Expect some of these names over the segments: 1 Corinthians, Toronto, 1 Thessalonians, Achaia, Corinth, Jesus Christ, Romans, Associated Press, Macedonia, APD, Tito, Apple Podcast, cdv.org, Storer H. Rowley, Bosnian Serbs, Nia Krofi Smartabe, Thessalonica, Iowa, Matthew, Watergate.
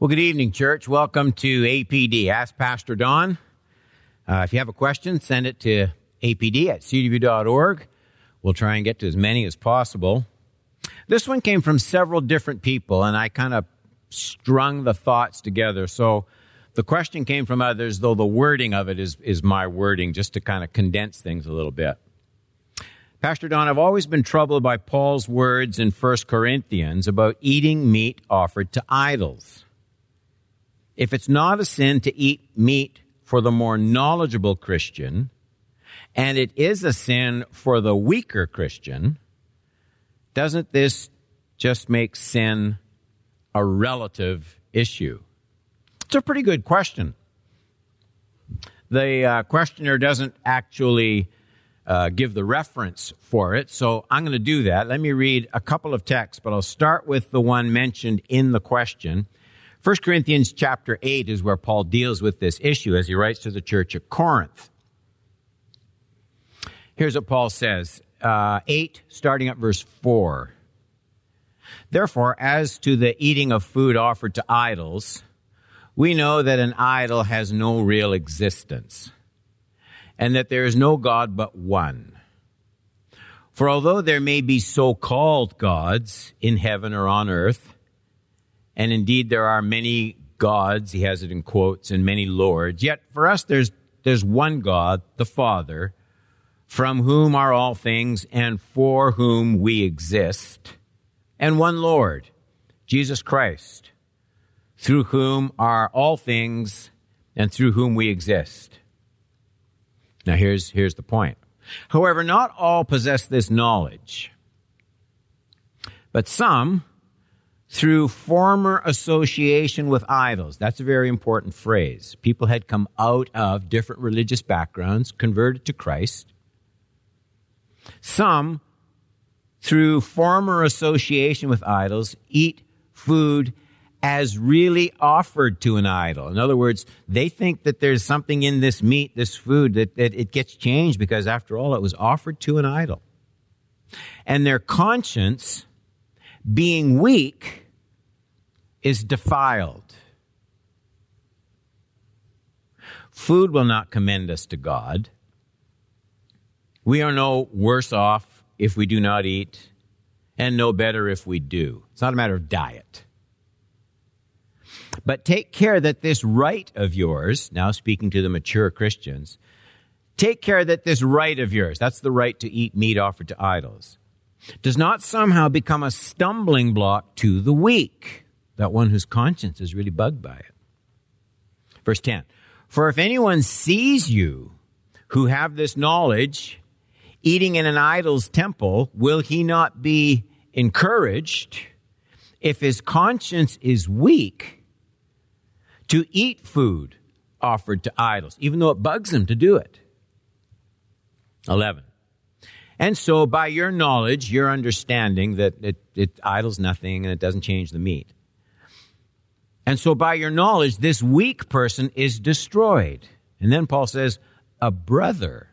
Well, good evening, church. Welcome to APD. Ask Pastor Don. If you have a question, send it to APD at cdv.org. We'll try and get to as many as possible. This one came from several different people, and I kind of strung the thoughts together. So the question came from others, though the wording of it is my wording, just to kind of condense things a little bit. Pastor Don, I've always been troubled by Paul's words in 1 Corinthians about eating meat offered to idols. If it's not a sin to eat meat for the more knowledgeable Christian, and it is a sin for the weaker Christian, doesn't this just make sin a relative issue? It's a pretty good question. The questioner doesn't actually give the reference for it, so I'm going to do that. Let me read a couple of texts, but I'll start with the one mentioned in the question. 1 Corinthians chapter 8 is where Paul deals with this issue as he writes to the church at Corinth. Here's what Paul says, 8, starting at verse 4. Therefore, as to the eating of food offered to idols, we know that an idol has no real existence, and that there is no God but one. For although there may be so-called gods in heaven or on earth, and indeed, there are many gods, he has it in quotes, and many lords. Yet for us, there's one God, the Father, from whom are all things and for whom we exist, and one Lord, Jesus Christ, through whom are all things and through whom we exist. Now, here's the point. However, not all possess this knowledge, but some, through former association with idols. That's a very important phrase. People had come out of different religious backgrounds, converted to Christ. Some, through former association with idols, eat food as really offered to an idol. In other words, they think that there's something in this meat, this food, that it gets changed because, after all, it was offered to an idol. And their conscience, being weak, is defiled. Food will not commend us to God. We are no worse off if we do not eat, and no better if we do. It's not a matter of diet. But take care that this right of yours, now speaking to the mature Christians, take care that this right of yours, that's the right to eat meat offered to idols, does not somehow become a stumbling block to the weak, that one whose conscience is really bugged by it. Verse 10, for if anyone sees you who have this knowledge eating in an idol's temple, will he not be encouraged, if his conscience is weak, to eat food offered to idols, even though it bugs him to do it? 11. And so by your knowledge, your understanding that it idles nothing and it doesn't change the meat. And so by your knowledge, this weak person is destroyed. And then Paul says, a brother.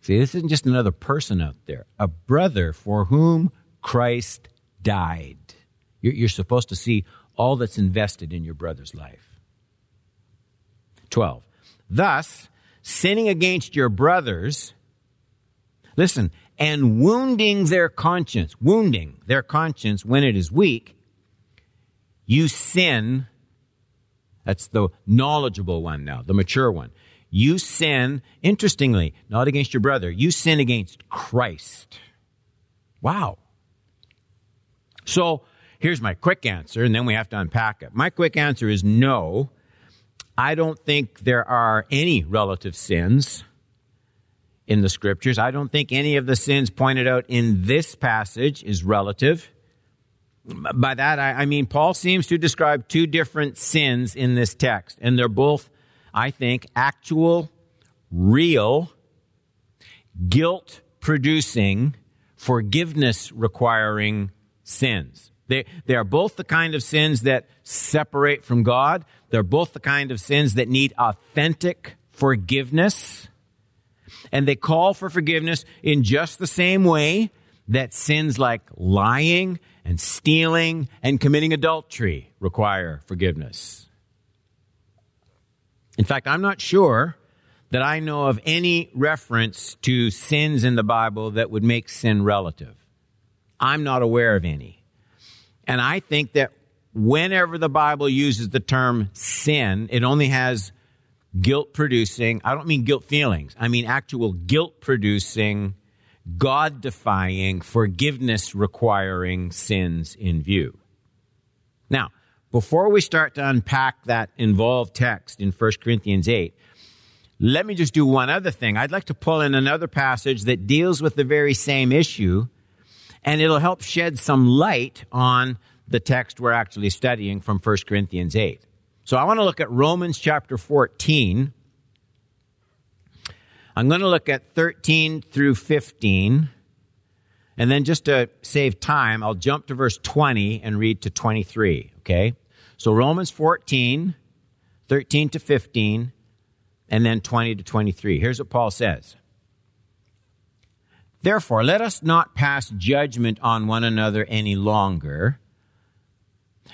See, this isn't just another person out there. A brother for whom Christ died. You're supposed to see all that's invested in your brother's life. 12. Thus, sinning against your brothers, listen, and wounding their conscience when it is weak, you sin, that's the knowledgeable one now, the mature one. You sin, interestingly, not against your brother, you sin against Christ. Wow. So here's my quick answer, and then we have to unpack it. My quick answer is no, I don't think there are any relative sins in the scriptures. I don't think any of the sins pointed out in this passage is relative. By that, I mean, Paul seems to describe two different sins in this text, and they're both, I think, actual, real, guilt-producing, forgiveness-requiring sins. They are both the kind of sins that separate from God. They're both the kind of sins that need authentic forgiveness. And they call for forgiveness in just the same way that sins like lying and stealing and committing adultery require forgiveness. In fact, I'm not sure that I know of any reference to sins in the Bible that would make sin relative. I'm not aware of any. And I think that whenever the Bible uses the term sin, it only has guilt-producing, I don't mean guilt feelings, I mean actual guilt-producing, God-defying, forgiveness-requiring sins in view. Now, before we start to unpack that involved text in 1 Corinthians 8, let me just do one other thing. I'd like to pull in another passage that deals with the very same issue, and it'll help shed some light on the text we're actually studying from 1 Corinthians 8. So I want to look at Romans chapter 14. I'm going to look at 13 through 15. And then just to save time, I'll jump to verse 20 and read to 23, okay? So Romans 14, 13 to 15, and then 20 to 23. Here's what Paul says. Therefore, let us not pass judgment on one another any longer,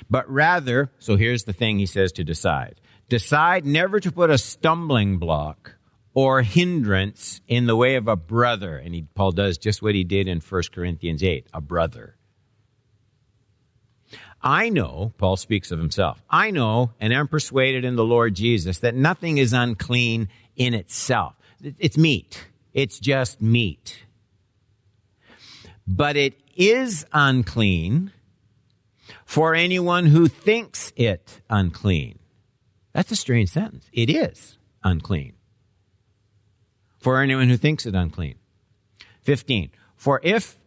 but rather, so here's the thing he says to decide. Decide never to put a stumbling block or hindrance in the way of a brother. And Paul does just what he did in 1 Corinthians 8, a brother. I know, Paul speaks of himself, I know and am persuaded in the Lord Jesus that nothing is unclean in itself. It's meat. It's just meat. But it is unclean for anyone who thinks it unclean. That's a strange sentence. It is unclean for anyone who thinks it unclean. 15, for if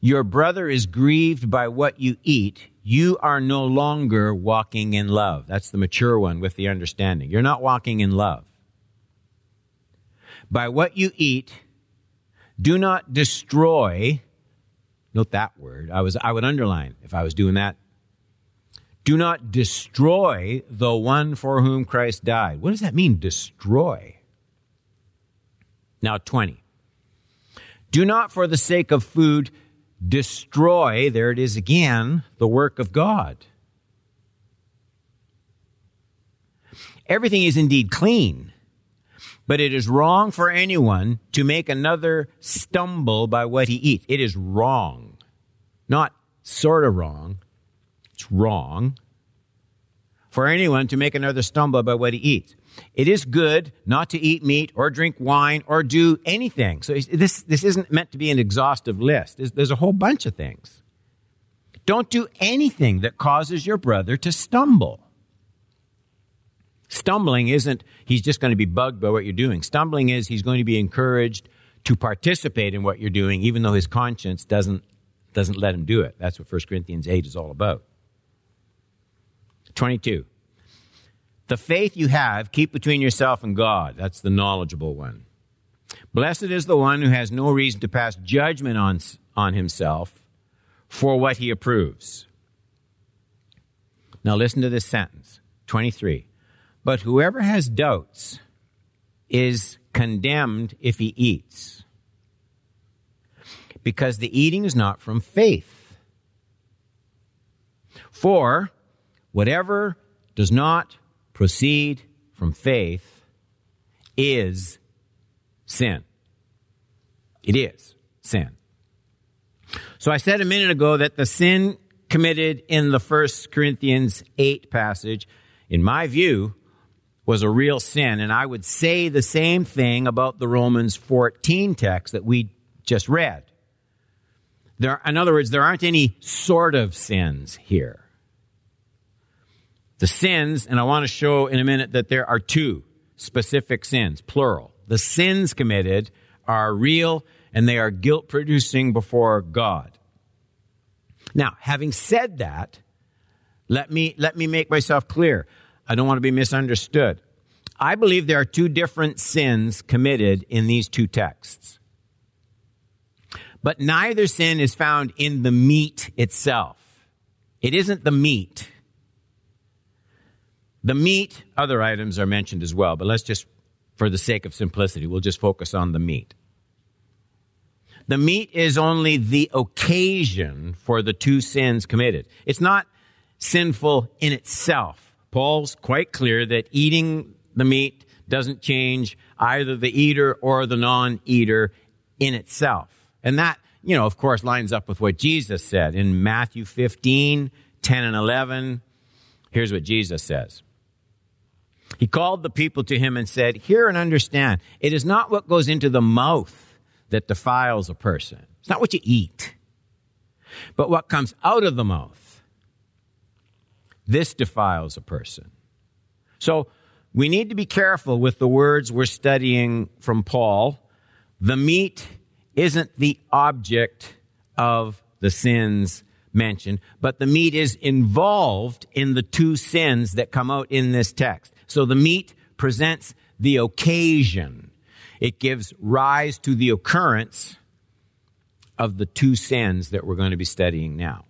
your brother is grieved by what you eat, you are no longer walking in love. That's the mature one with the understanding. You're not walking in love. By what you eat, do not destroy. Note that word. I would underline if I was doing that. Do not destroy the one for whom Christ died. What does that mean, destroy? Now 20. Do not for the sake of food destroy, there it is again, the work of God. Everything is indeed clean, but it is wrong for anyone to make another stumble by what he eats. It is wrong. Not sort of wrong. It's wrong for anyone to make another stumble by what he eats. It is good not to eat meat or drink wine or do anything. So this isn't meant to be an exhaustive list. There's a whole bunch of things. Don't do anything that causes your brother to stumble. Stumbling isn't he's just going to be bugged by what you're doing. Stumbling is he's going to be encouraged to participate in what you're doing, even though his conscience doesn't let him do it. That's what 1 Corinthians 8 is all about. 22. The faith you have, keep between yourself and God. That's the knowledgeable one. Blessed is the one who has no reason to pass judgment on himself for what he approves. Now listen to this sentence, 23. But whoever has doubts is condemned if he eats, because the eating is not from faith. For whatever does not proceed from faith is sin. It is sin. So I said a minute ago that the sin committed in the 1 Corinthians 8 passage, in my view, was a real sin, and I would say the same thing about the Romans 14 text that we just read. In other words, there aren't any sort of sins here. The sins, and I want to show in a minute that there are two specific sins, plural. The sins committed are real, and they are guilt-producing before God. Now, having said that, let me make myself clear. I don't want to be misunderstood. I believe there are two different sins committed in these two texts. But neither sin is found in the meat itself. It isn't the meat. The meat, other items are mentioned as well, but let's just, for the sake of simplicity, we'll just focus on the meat. The meat is only the occasion for the two sins committed. It's not sinful in itself. Paul's quite clear that eating the meat doesn't change either the eater or the non-eater in itself. And that, you know, of course, lines up with what Jesus said in Matthew 15, 10 and 11. Here's what Jesus says. He called the people to him and said, "Hear and understand, it is not what goes into the mouth that defiles a person. It's not what you eat, but what comes out of the mouth. This defiles a person." So we need to be careful with the words we're studying from Paul. The meat isn't the object of the sins mentioned, but the meat is involved in the two sins that come out in this text. So the meat presents the occasion. It gives rise to the occurrence of the two sins that we're going to be studying now.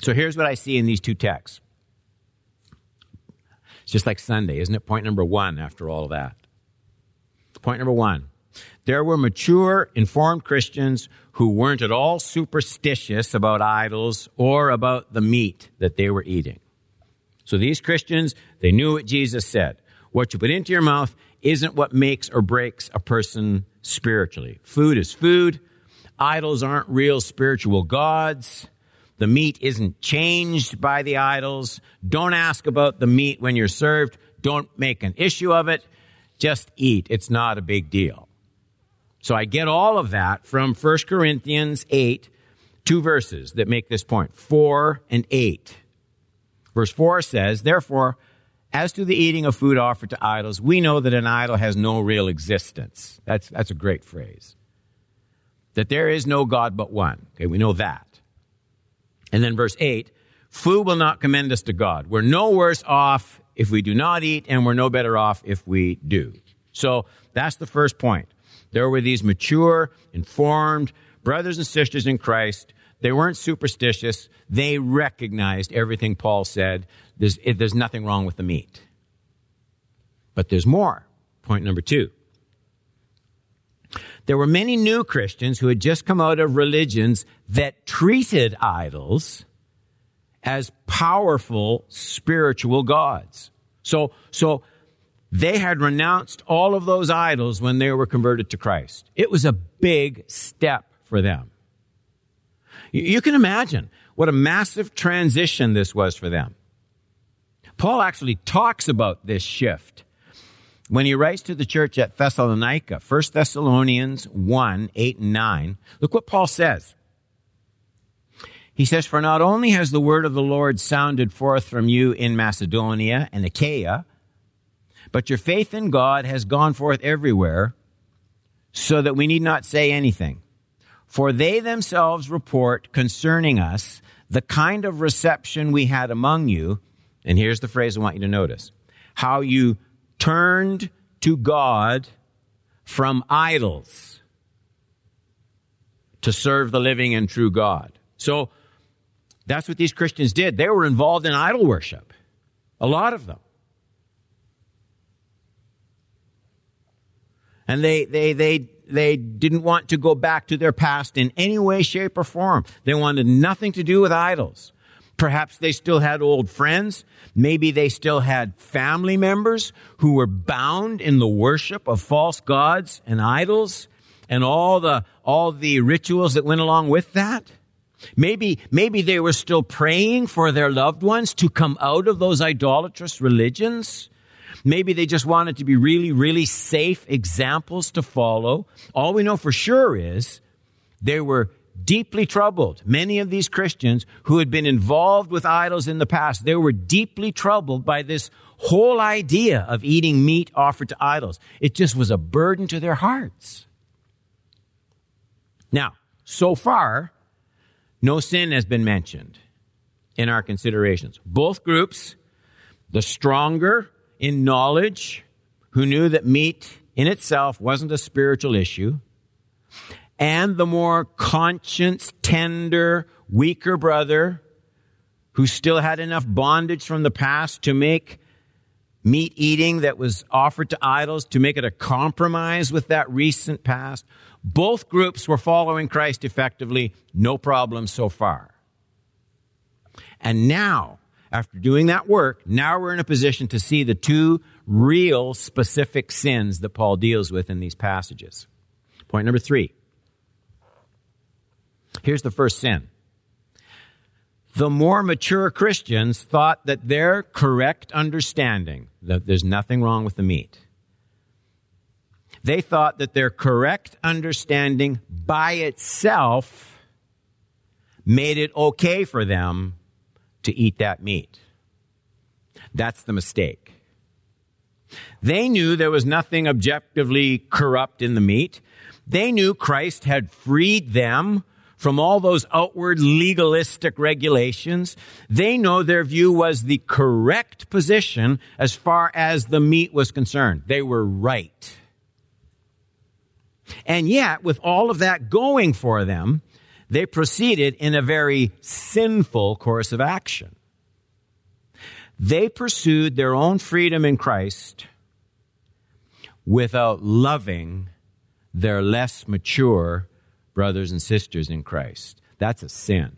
So here's what I see in these two texts. It's just like Sunday, isn't it? Point number one after all of that. Point number one. There were mature, informed Christians who weren't at all superstitious about idols or about the meat that they were eating. So these Christians, they knew what Jesus said. What you put into your mouth isn't what makes or breaks a person spiritually. Food is food. Idols aren't real spiritual gods. The meat isn't changed by the idols. Don't ask about the meat when you're served. Don't make an issue of it. Just eat. It's not a big deal. So I get all of that from 1 Corinthians 8, two verses that make this point, 4 and 8. Verse 4 says, "Therefore, as to the eating of food offered to idols, we know that an idol has no real existence." That's a great phrase. That there is no God but one. Okay, we know that. And then verse 8, "Food will not commend us to God. We're no worse off if we do not eat, and we're no better off if we do." So that's the first point. There were these mature, informed brothers and sisters in Christ. They weren't superstitious. They recognized everything Paul said. There's nothing wrong with the meat. But there's more. Point number two. There were many new Christians who had just come out of religions that treated idols as powerful spiritual gods. So they had renounced all of those idols when they were converted to Christ. It was a big step for them. You can imagine what a massive transition this was for them. Paul actually talks about this shift when he writes to the church at Thessalonica, 1 Thessalonians 1, 8 and 9. Look what Paul says. He says, "For not only has the word of the Lord sounded forth from you in Macedonia and Achaia, but your faith in God has gone forth everywhere, so that we need not say anything. For they themselves report concerning us the kind of reception we had among you." And here's the phrase I want you to notice. "How you turned to God from idols to serve the living and true God." So that's what these Christians did. They were involved in idol worship. A lot of them. And they didn't want to go back to their past in any way, shape, or form. They wanted nothing to do with idols. Perhaps they still had old friends. Maybe they still had family members who were bound in the worship of false gods and idols and all the rituals that went along with that. Maybe they were still praying for their loved ones to come out of those idolatrous religions. Maybe they just wanted to be really, really safe examples to follow. All we know for sure is they were deeply troubled. Many of these Christians who had been involved with idols in the past, they were deeply troubled by this whole idea of eating meat offered to idols. It just was a burden to their hearts. Now, so far, no sin has been mentioned in our considerations. Both groups, the stronger in knowledge, who knew that meat in itself wasn't a spiritual issue, and the more conscience-tender, weaker brother who still had enough bondage from the past to make meat eating that was offered to idols, to make it a compromise with that recent past, Both groups were following Christ effectively, no problem so far. And now, after doing that work, now we're in a position to see the two real specific sins that Paul deals with in these passages. Point number 3. Here's the first sin. The more mature Christians thought that their correct understanding, that there's nothing wrong with the meat, they thought that their correct understanding by itself made it okay for them to eat that meat. That's the mistake. They knew there was nothing objectively corrupt in the meat. They knew Christ had freed them from all those outward legalistic regulations. They know their view was the correct position as far as the meat was concerned. They were right. And yet, with all of that going for them, they proceeded in a very sinful course of action. They pursued their own freedom in Christ without loving their less mature brothers and sisters in Christ. That's a sin.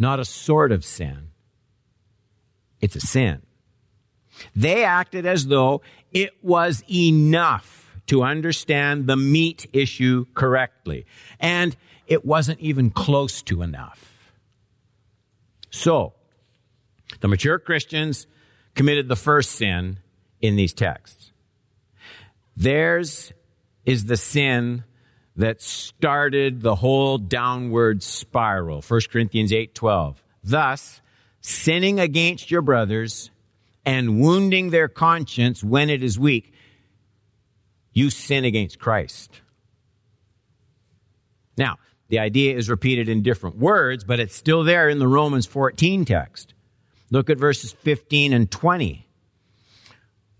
Not a sort of sin. It's a sin. They acted as though it was enough to understand the meat issue correctly. And it wasn't even close to enough. So, the mature Christians committed the first sin in these texts. Theirs is the sin that started the whole downward spiral. 1 Corinthians 8:12. Thus, sinning against your brothers and wounding their conscience when it is weak, you sin against Christ. Now, the idea is repeated in different words, but it's still there in the Romans 14 text. Look at verses 15 and 20.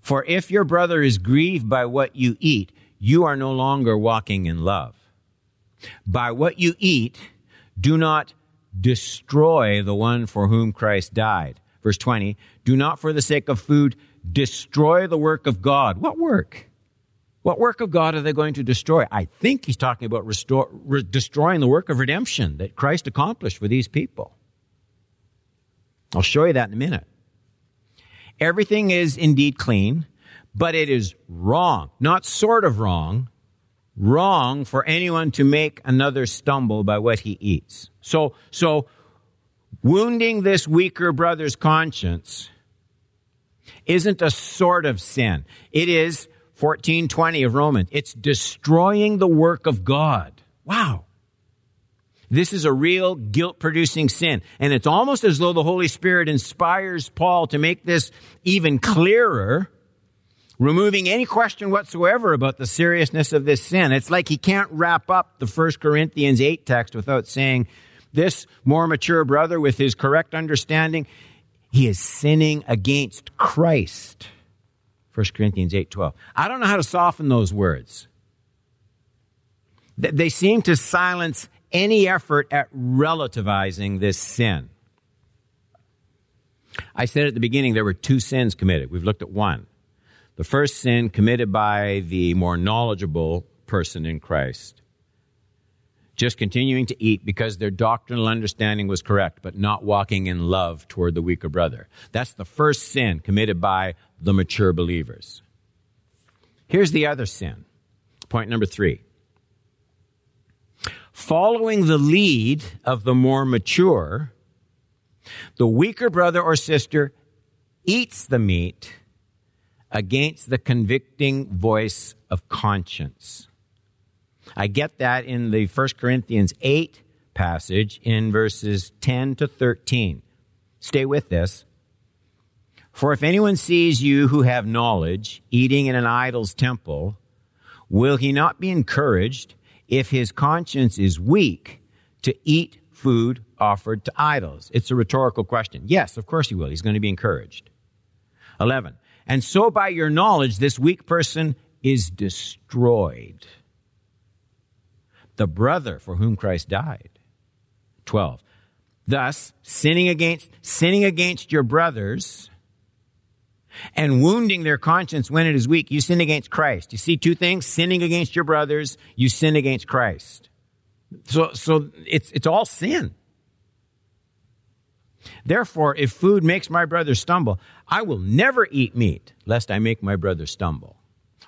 For if your brother is grieved by what you eat, you are no longer walking in love. By what you eat, do not destroy the one for whom Christ died. Verse 20, do not for the sake of food destroy the work of God. What work? What work of God are they going to destroy? I think he's talking about destroying the work of redemption that Christ accomplished for these people. I'll show you that in a minute. Everything is indeed clean, but it is wrong, not sort of wrong, wrong for anyone to make another stumble by what he eats. So wounding this weaker brother's conscience isn't a sort of sin. It is 14:20 of Romans. It's destroying the work of God. Wow. This is a real guilt-producing sin. And it's almost as though the Holy Spirit inspires Paul to make this even clearer, removing any question whatsoever about the seriousness of this sin. It's like he can't wrap up the 1 Corinthians 8 text without saying, this more mature brother with his correct understanding, he is sinning against Christ. 1 Corinthians 8:12. I don't know how to soften those words. They seem to silence any effort at relativizing this sin. I said at the beginning there were two sins committed. We've looked at one. The first sin committed by the more knowledgeable person in Christ, just continuing to eat because their doctrinal understanding was correct, but not walking in love toward the weaker brother. That's the first sin committed by the mature believers. Here's the other sin. Point number 3. Following the lead of the more mature, the weaker brother or sister eats the meat against the convicting voice of conscience. I get that in the 1 Corinthians 8 passage in verses 10 to 13. Stay with this. For if anyone sees you who have knowledge eating in an idol's temple, will he not be encouraged, if his conscience is weak, to eat food offered to idols? It's a rhetorical question. Yes, of course he will. He's going to be encouraged. 11. And so by your knowledge, this weak person is destroyed, the brother for whom Christ died. 12. Thus, sinning against your brothers and wounding their conscience when it is weak, you sin against Christ. You see two things: sinning against your brothers, you sin against Christ. So it's all sin. Therefore, if food makes my brother stumble, I will never eat meat, lest I make my brother stumble.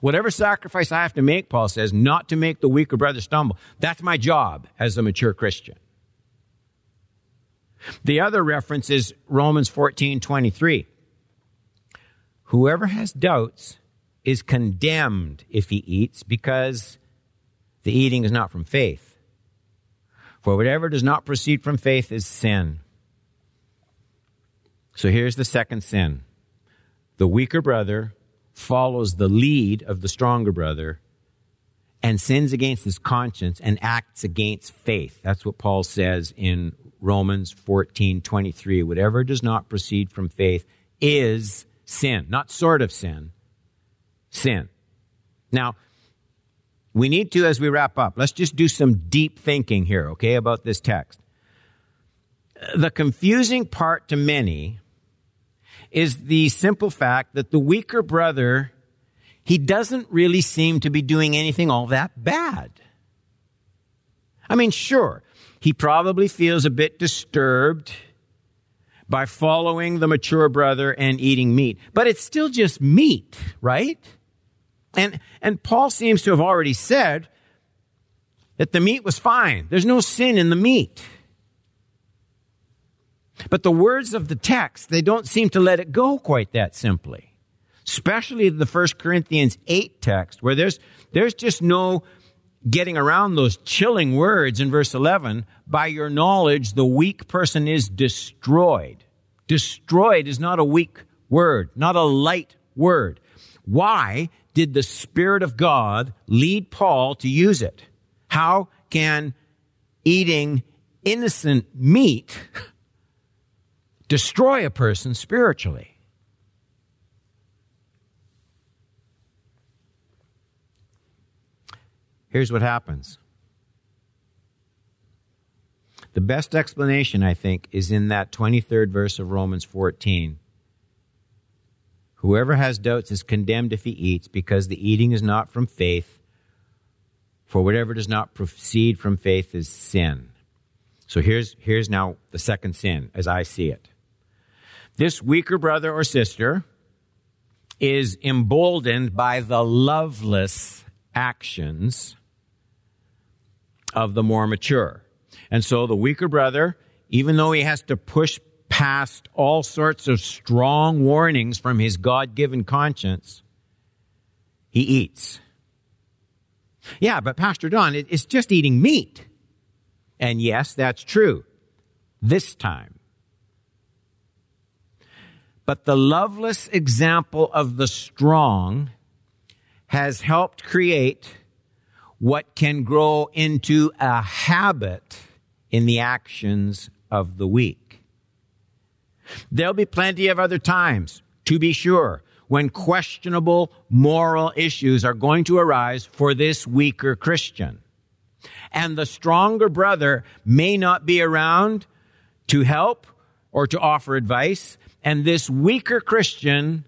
Whatever sacrifice I have to make, Paul says, not to make the weaker brother stumble. That's my job as a mature Christian. The other reference is Romans 14:23. Whoever has doubts is condemned if he eats, because the eating is not from faith. For whatever does not proceed from faith is sin. So here's the second sin. The weaker brother follows the lead of the stronger brother and sins against his conscience and acts against faith. That's what Paul says in Romans 14:23. Whatever does not proceed from faith is sin. Not sort of sin. Sin. Now, we need to, as we wrap up, let's just do some deep thinking here, okay, about this text. The confusing part to many is the simple fact that the weaker brother, he doesn't really seem to be doing anything all that bad. I mean, sure, he probably feels a bit disturbed by following the mature brother and eating meat, but it's still just meat, right? And Paul seems to have already said that the meat was fine. There's no sin in the meat. But the words of the text, they don't seem to let it go quite that simply. Especially the 1 Corinthians 8 text, where there's just no getting around those chilling words in verse 11. By your knowledge, the weak person is destroyed. Destroyed is not a weak word, not a light word. Why did the Spirit of God lead Paul to use it? How can eating innocent meat destroy a person spiritually? Here's what happens. The best explanation, I think, is in that 23rd verse of Romans 14. Whoever has doubts is condemned if he eats, because the eating is not from faith, for whatever does not proceed from faith is sin. So here's now the second sin, as I see it. This weaker brother or sister is emboldened by the loveless actions of the more mature. And so the weaker brother, even though he has to push past all sorts of strong warnings from his God-given conscience, he eats. Yeah, but Pastor Don, it's just eating meat. And yes, that's true this time. But the loveless example of the strong has helped create what can grow into a habit in the actions of the weak. There'll be plenty of other times, to be sure, when questionable moral issues are going to arise for this weaker Christian. And the stronger brother may not be around to help or to offer advice. And this weaker Christian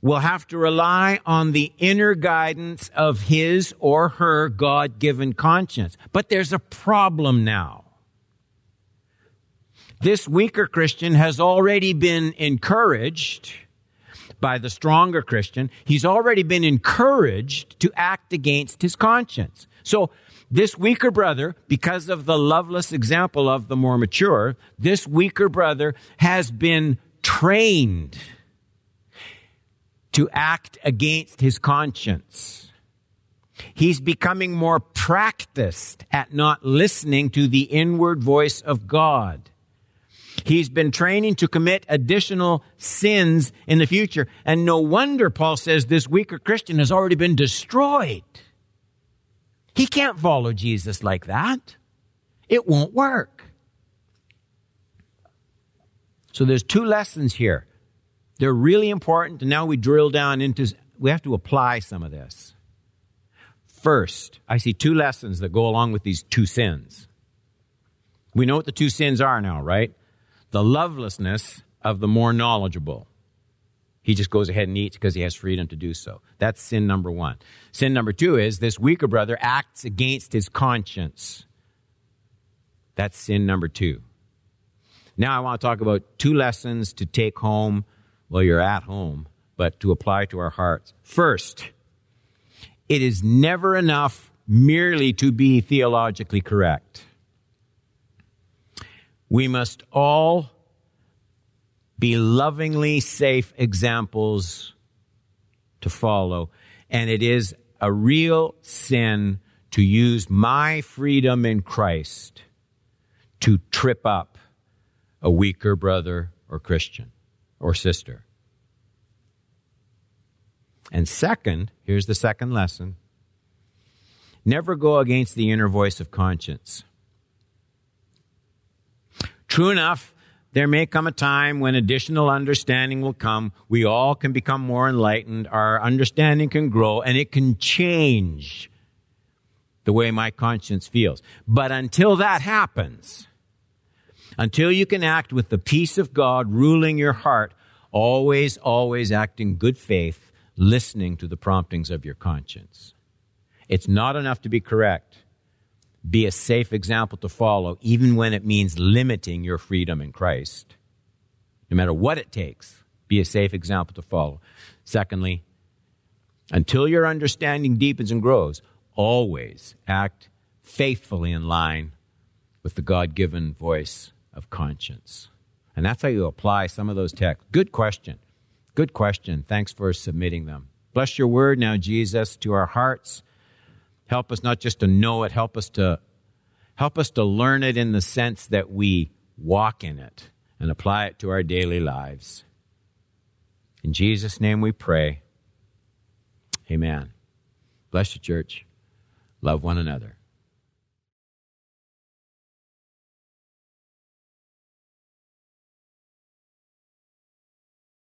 will have to rely on the inner guidance of his or her God-given conscience. But there's a problem now. This weaker Christian has already been encouraged by the stronger Christian. He's already been encouraged to act against his conscience. So this weaker brother, because of the loveless example of the more mature, this weaker brother has been trained to act against his conscience. He's becoming more practiced at not listening to the inward voice of God. He's been training to commit additional sins in the future. And no wonder Paul says this weaker Christian has already been destroyed. He can't follow Jesus like that. It won't work. So there's two lessons here. They're really important, and now we drill down into, we have to apply some of this. First, I see two lessons that go along with these two sins. We know what the two sins are now, right? The lovelessness of the more knowledgeable. He just goes ahead and eats because he has freedom to do so. That's sin number one. Sin number two is this weaker brother acts against his conscience. That's sin number two. Now I want to talk about two lessons to take home. Well, you're at home, but to apply to our hearts. First, it is never enough merely to be theologically correct. We must all be lovingly safe examples to follow. And it is a real sin to use my freedom in Christ to trip up a weaker brother or Christian or sister. And second, here's the second lesson. Never go against the inner voice of conscience. True enough, there may come a time when additional understanding will come. We all can become more enlightened. Our understanding can grow, and it can change the way my conscience feels. But until that happens, until you can act with the peace of God ruling your heart, always, always act in good faith, listening to the promptings of your conscience. It's not enough to be correct. Be a safe example to follow, even when it means limiting your freedom in Christ. No matter what it takes, be a safe example to follow. Secondly, until your understanding deepens and grows, always act faithfully in line with the God-given voice of conscience. And that's how you apply some of those texts. Good question. Good question. Thanks for submitting them. Bless your word now, Jesus, to our hearts. Help us not just to know it, help us to learn it in the sense that we walk in it and apply it to our daily lives. In Jesus' name we pray. Amen. Bless the church. Love one another.